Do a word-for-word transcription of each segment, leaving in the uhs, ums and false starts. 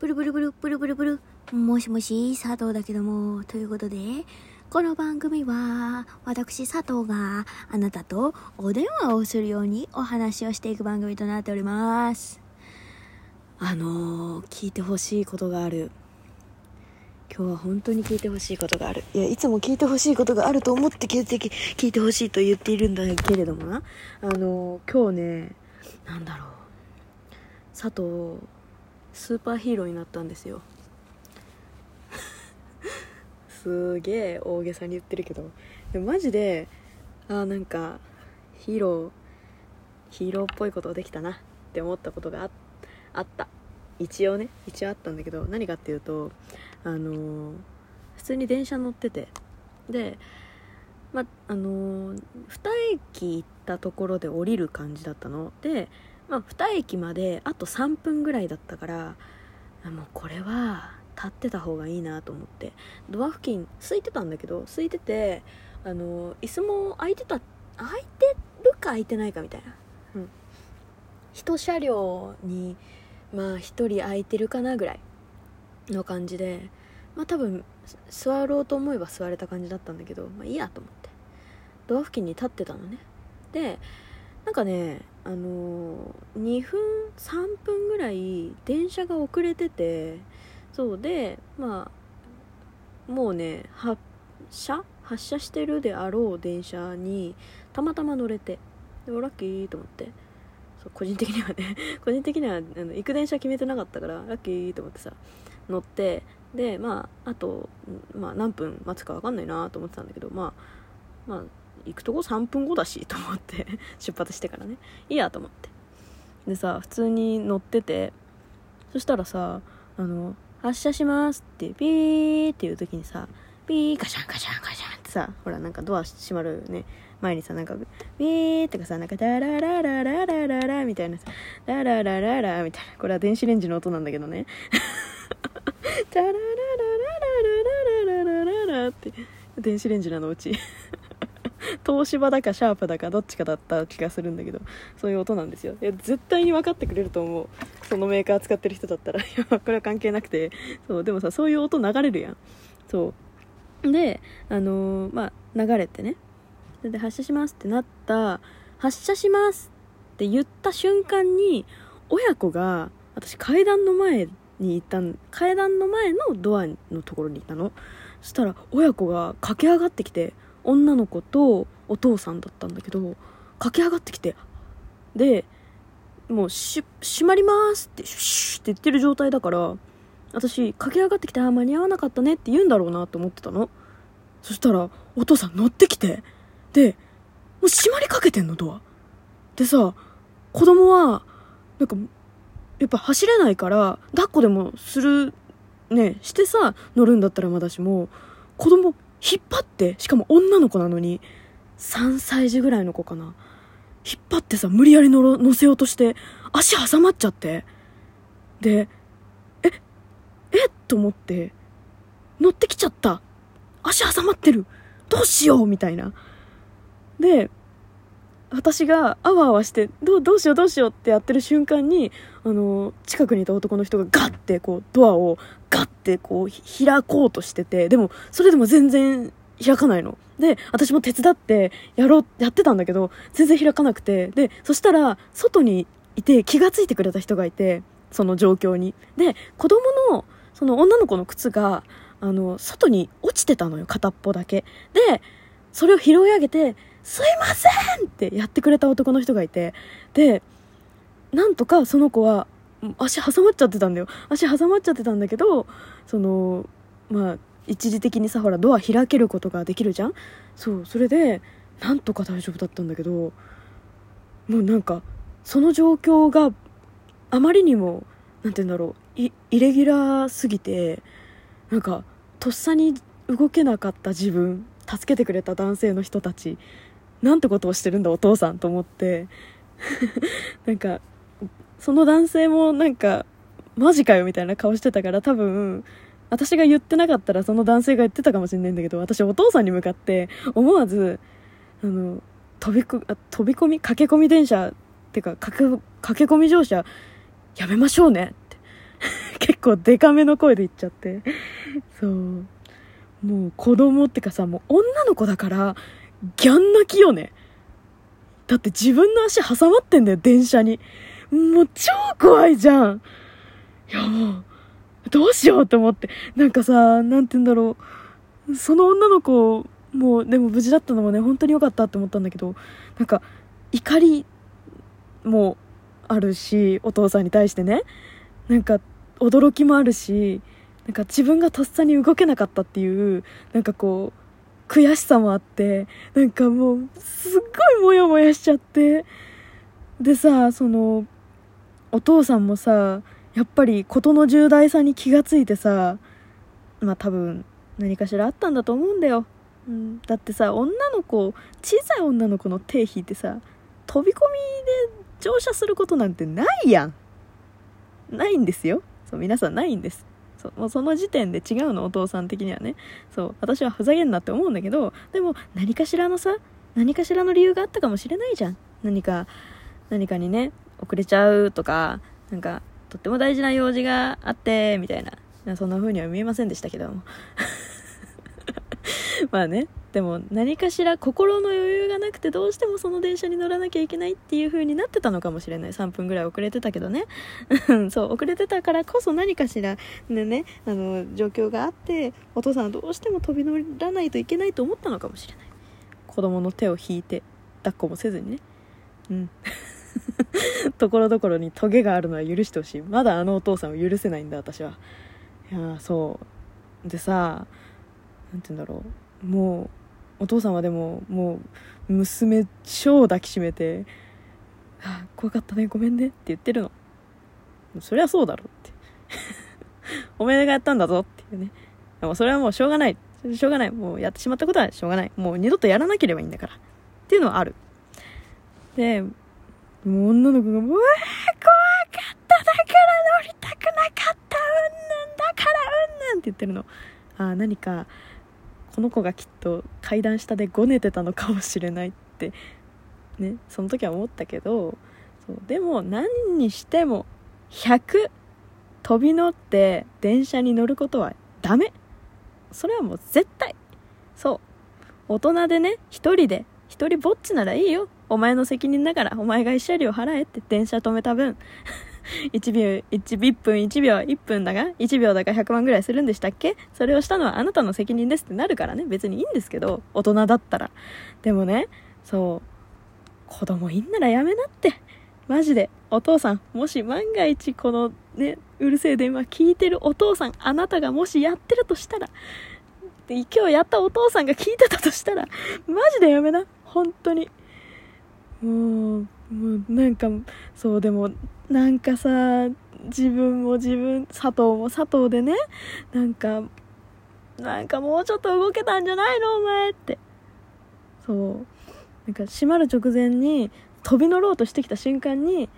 ブルブルブルブルブルブル、もしもし佐藤だけども、ということでこの番組は私佐藤があなたとお電話をするようにお話をしていく番組となっております。あのー、聞いてほしいことがある。今日は本当に聞いてほしいことがある。いや、いつも聞いてほしいことがあると思って聞いて、聞いてほしいと言っているんだけれどもな、あのー、今日ね、なんだろう、佐藤スーパーヒーローになったんですよ。すげえ大げさに言ってるけど、でもマジであなんかヒーローヒーローっぽいことできたなって思ったことが あ, あった一応ね一応あったんだけど、何かっていうと、あのー、普通に電車乗ってて、でまあのー、にえき行ったところで降りる感じだったので、まあ、にえきまであとさんぷんぐらいだったから、もうこれは立ってた方がいいなと思って、ドア付近空いてたんだけど、空いててあの椅子も空いてた空いてるか空いてないかみたいな、うん、一車両にまあ一人空いてるかなぐらいの感じで、まあ多分座ろうと思えば座れた感じだったんだけど、まあいいやと思ってドア付近に立ってたのね。でなんかね、あのにふんさんぷんぐらい電車が遅れてて、そうでまあもうね発車発車してるであろう電車にたまたま乗れて、でラッキーと思って、そう個人的にはね個人的にはあの行く電車決めてなかったからラッキーと思ってさ乗って、でまああと、まあ、何分待つか分かんないなと思ってたんだけど、まあまあ行くとこさんぷんごだしと思って出発してからねいいやと思って、でさ普通に乗ってて、そしたらさあの発車しますってピーっていう時にさ、ピーカシャンカシャンカシャンってさ、ほらなんかドア閉まるね前にさ、なんかピーってかさ、なんかダラララララララみたいなさ、ダララララみたいな、これは電子レンジの音なんだけどねダララララララララララって電子レンジなのうち東芝だかシャープだかどっちかだった気がするんだけど、そういう音なんですよ。いや絶対に分かってくれると思う、そのメーカー使ってる人だったらいやこれは関係なくて、そうでもさそういう音流れるやん。そうであのー、まあ流れてね、で発車しますってなった、発車しますって言った瞬間に親子が、私階段の前に行った階段の前のドアのところにいたの。そしたら親子が駆け上がってきて、女の子とお父さんだったんだけど、駆け上がってきて、でもうし閉まりますってシュッシュッって言ってる状態だから、私駆け上がってきて、あ間に合わなかったねって言うんだろうなと思ってたの。そしたらお父さん乗ってきて、でもう閉まりかけてんのドアでさ、子供はなんかやっぱ走れないから抱っこでもするねしてさ乗るんだったらまだしも、子供引っ張って、しかも女の子なのにさんさいじぐらいの子かな、引っ張ってさ無理やり 乗, 乗せようとして足挟まっちゃって、でえっえっと思って、乗ってきちゃった、足挟まってる、どうしようみたいな。で私があわあわして ど, どうしようどうしようってやってる瞬間に、あの近くにいた男の人がガッてこうドアをガッてこう開こうとしてて、でもそれでも全然開かないので、私も手伝ってやろうやってたんだけど全然開かなくて、でそしたら外にいて気がついてくれた人がいて、その状況に、で子供のその女の子の靴があの外に落ちてたのよ、片っぽだけで、それを拾い上げてすいませんってやってくれた男の人がいて、でなんとかその子は足挟まっちゃってたんだよ、足挟まっちゃってたんだけど、そのまあ一時的にさほらドア開けることができるじゃん、そうそれでなんとか大丈夫だったんだけど、もうなんかその状況があまりにもなんて言うんだろう、イレギュラーすぎて、なんかとっさに動けなかった自分、助けてくれた男性の人たち、なんてことをしてるんだお父さんと思ってなんかその男性もなんかマジかよみたいな顔してたから、多分私が言ってなかったらその男性が言ってたかもしれないんだけど、私お父さんに向かって思わずあの飛びこ、あ、飛び込み駆け込み電車ってか 駆け、駆け込み乗車やめましょうねって結結構デカめの声で言っちゃってそうもう子供ってかさ、もう女の子だからギャン泣きよね。だって自分の足挟まってんだよ電車に。もう超怖いじゃん。いやもうどうしようと思って、なんかさ、なんて言うんだろう、その女の子もうでも無事だったのもね本当に良かったって思ったんだけど、なんか怒りもあるしお父さんに対してね、なんか驚きもあるし、なんか自分がとっさに動けなかったっていうなんかこう悔しさもあって、なんかもうすっごいモヤモヤしちゃって、でさ、そのお父さんもさやっぱり事の重大さに気がついてさ、まあ多分何かしらあったんだと思うんだよ、うん、だってさ女の子、小さい女の子の手引いてさ飛び込みで乗車することなんてないやん、ないんですよ。そう皆さんないんです。そうもうその時点で違うの、お父さん的にはね。そう私はふざけんなって思うんだけど、でも何かしらのさ何かしらの理由があったかもしれないじゃん。何か何かにね遅れちゃうとか、なんかとっても大事な用事があってみたいな、そんな風には見えませんでしたけどもまあね、でも何かしら心の余裕がなくてどうしてもその電車に乗らなきゃいけないっていう風になってたのかもしれない。さんぷんぐらい遅れてたけどねそう遅れてたからこそ何かしらでね、あの状況があってお父さんはどうしても飛び乗らないといけないと思ったのかもしれない。子供の手を引いて抱っこもせずにね、うんところどころにトゲがあるのは許してほしい。まだあのお父さんを許せないんだ私は。いやそうでさ、なんて言うんだろう、もうお父さんはでももう娘超抱きしめて、あ怖かったねごめんねって言ってるの。そりゃそうだろっておめえがやったんだぞっていうね。でもそれはもうしょうがない、しょうがない、もうやってしまったことはしょうがない、もう二度とやらなければいいんだからっていうのはある。でもう女の子がうわー怖かっただから乗りたくなかったうんぬんだからうんぬんって言ってるの。あ何かこの子がきっと階段下でごねてたのかもしれないってね、その時は思ったけど、そうでも何にしてもひゃく飛び乗って電車に乗ることはダメ。それはもう絶対そう大人でね、一人で一人ぼっちならいいよ、お前の責任だからお前が一車両払えって、電車止めた分いちびょういちびっぷんいちびょういっぷんだがいちびょうだがひゃくまんぐらいするんでしたっけ、それをしたのはあなたの責任ですってなるからね、別にいいんですけど大人だったら。でもねそう子供いいんならやめなってマジで。お父さんもし万が一このねうるせえ電話聞いてるお父さん、あなたがもしやってるとしたら、で今日やったお父さんが聞いてたとしたらマジでやめな本当に。もうもうなんかそうでもなんかさ自分も自分佐藤も佐藤でね、なんかなんかもうちょっと動けたんじゃないのお前って、そうなんか閉まる直前に飛び乗ろうとしてきた瞬間に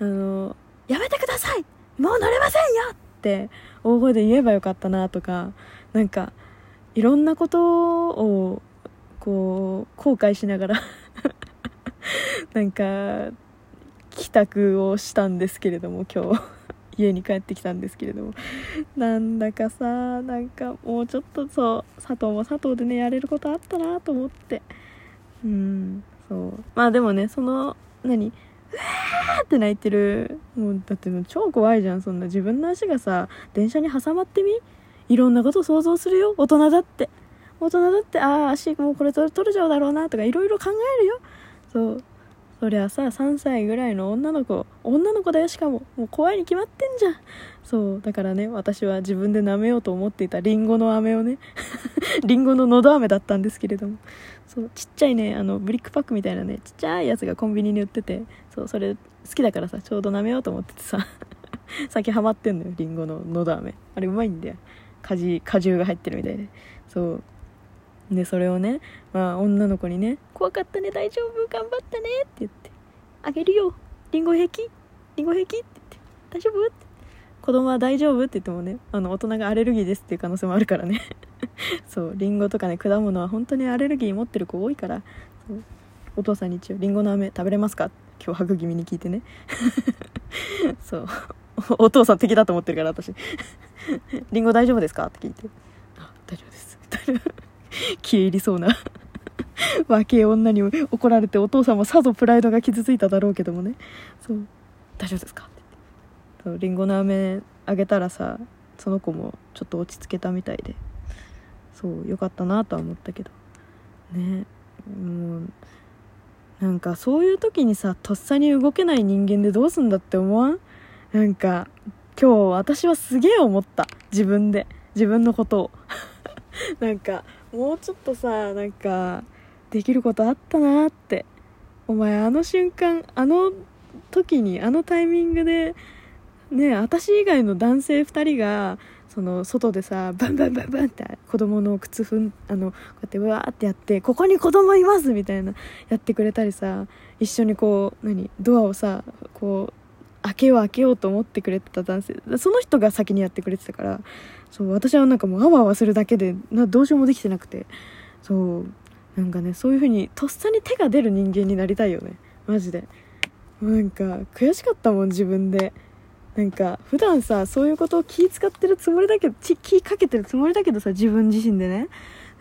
あのやめてくださいもう乗れませんよって大声で言えばよかったなとか、なんかいろんなことをこう後悔しながらなんか帰宅をしたんですけれども、今日家に帰ってきたんですけれども、なんだかさなんかもうちょっとそう佐藤も佐藤でねやれることあったなと思って、うんそうまあでもねその何うわーって泣いてる、もうだってもう超怖いじゃん、そんな自分の足がさ電車に挟まってみ、いろんなこと想像するよ大人だって、大人だってああ足もうこれ取れちゃうだろうなとかいろいろ考えるよ。そうそりゃささんさいぐらいの女の子、女の子だよしかも、もう怖いに決まってんじゃん。そうだからね私は自分で舐めようと思っていたリンゴの飴をねリンゴののど飴だったんですけれども、そうちっちゃいねあのブリックパックみたいなねちっちゃいやつがコンビニに売ってて、そうそれ好きだからさちょうど舐めようと思っててさ先ハマってんのよリンゴののど飴、あれうまいんだよ、果汁、果汁が入ってるみたいで、そうでそれをね、まあ、女の子にね怖かったね大丈夫頑張ったねって言ってあげるよリンゴ平気リンゴ平気って言って大丈夫って、子供は大丈夫って言ってもねあの大人がアレルギーですっていう可能性もあるからねそうリンゴとかね果物は本当にアレルギー持ってる子多いから、そうお父さんに一応リンゴの飴食べれますか脅迫気味に聞いてねそうお父さん敵だと思ってるから私リンゴ大丈夫ですかって聞いて、あ、大丈夫です消え入りそうな若い女に怒られてお父さんもさぞプライドが傷ついただろうけどもね、そう、大丈夫ですかって言って、リンゴの飴あげたらさ、その子もちょっと落ち着けたみたいで、そうよかったなとは思ったけどね。もうなんかそういう時にさ、とっさに動けない人間でどうすんだって思わん？なんか今日私はすげえ思った、自分で自分のことをなんかもうちょっとさ、なんかできることあったなって、お前あの瞬間、あの時に、あのタイミングでね、私以外の男性ふたりがその外でさ、バンバンバンバンって子供の靴踏ん、あのこうやってうわーってやって、ここに子供いますみたいなやってくれたりさ、一緒にこう何ドアをさ、こう開けよう開けようと思ってくれてた男性、その人が先にやってくれてたから、そう私はなんかもうあわあわするだけでな、どうしようもできてなくて、そうなんかね、そういう風にとっさに手が出る人間になりたいよね、マジで。もうなんか悔しかったもん自分で。なんか普段さ、そういうことを気使ってるつもりだけど、気かけてるつもりだけどさ、自分自身でね、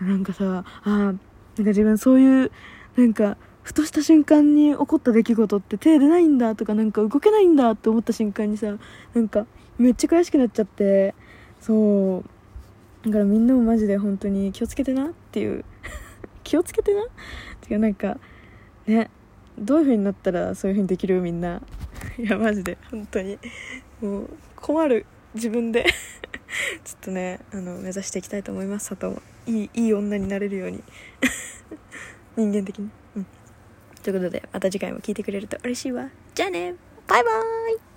なんかさあ、なんか自分そういうなんかふとした瞬間に起こった出来事って手出ないんだとか、なんか動けないんだって思った瞬間にさ、なんかめっちゃ悔しくなっちゃって、そうだからみんなもマジで本当に気をつけてなっていう気をつけてなっていう、なんかね、どういう風になったらそういう風にできるみんな。いやマジで本当にもう困る自分でちょっとね、あの目指していきたいと思います。佐藤もいい、いい女になれるように人間的に、うん、ということでまた次回も聞いてくれると嬉しいわ。じゃあね、バイバーイ。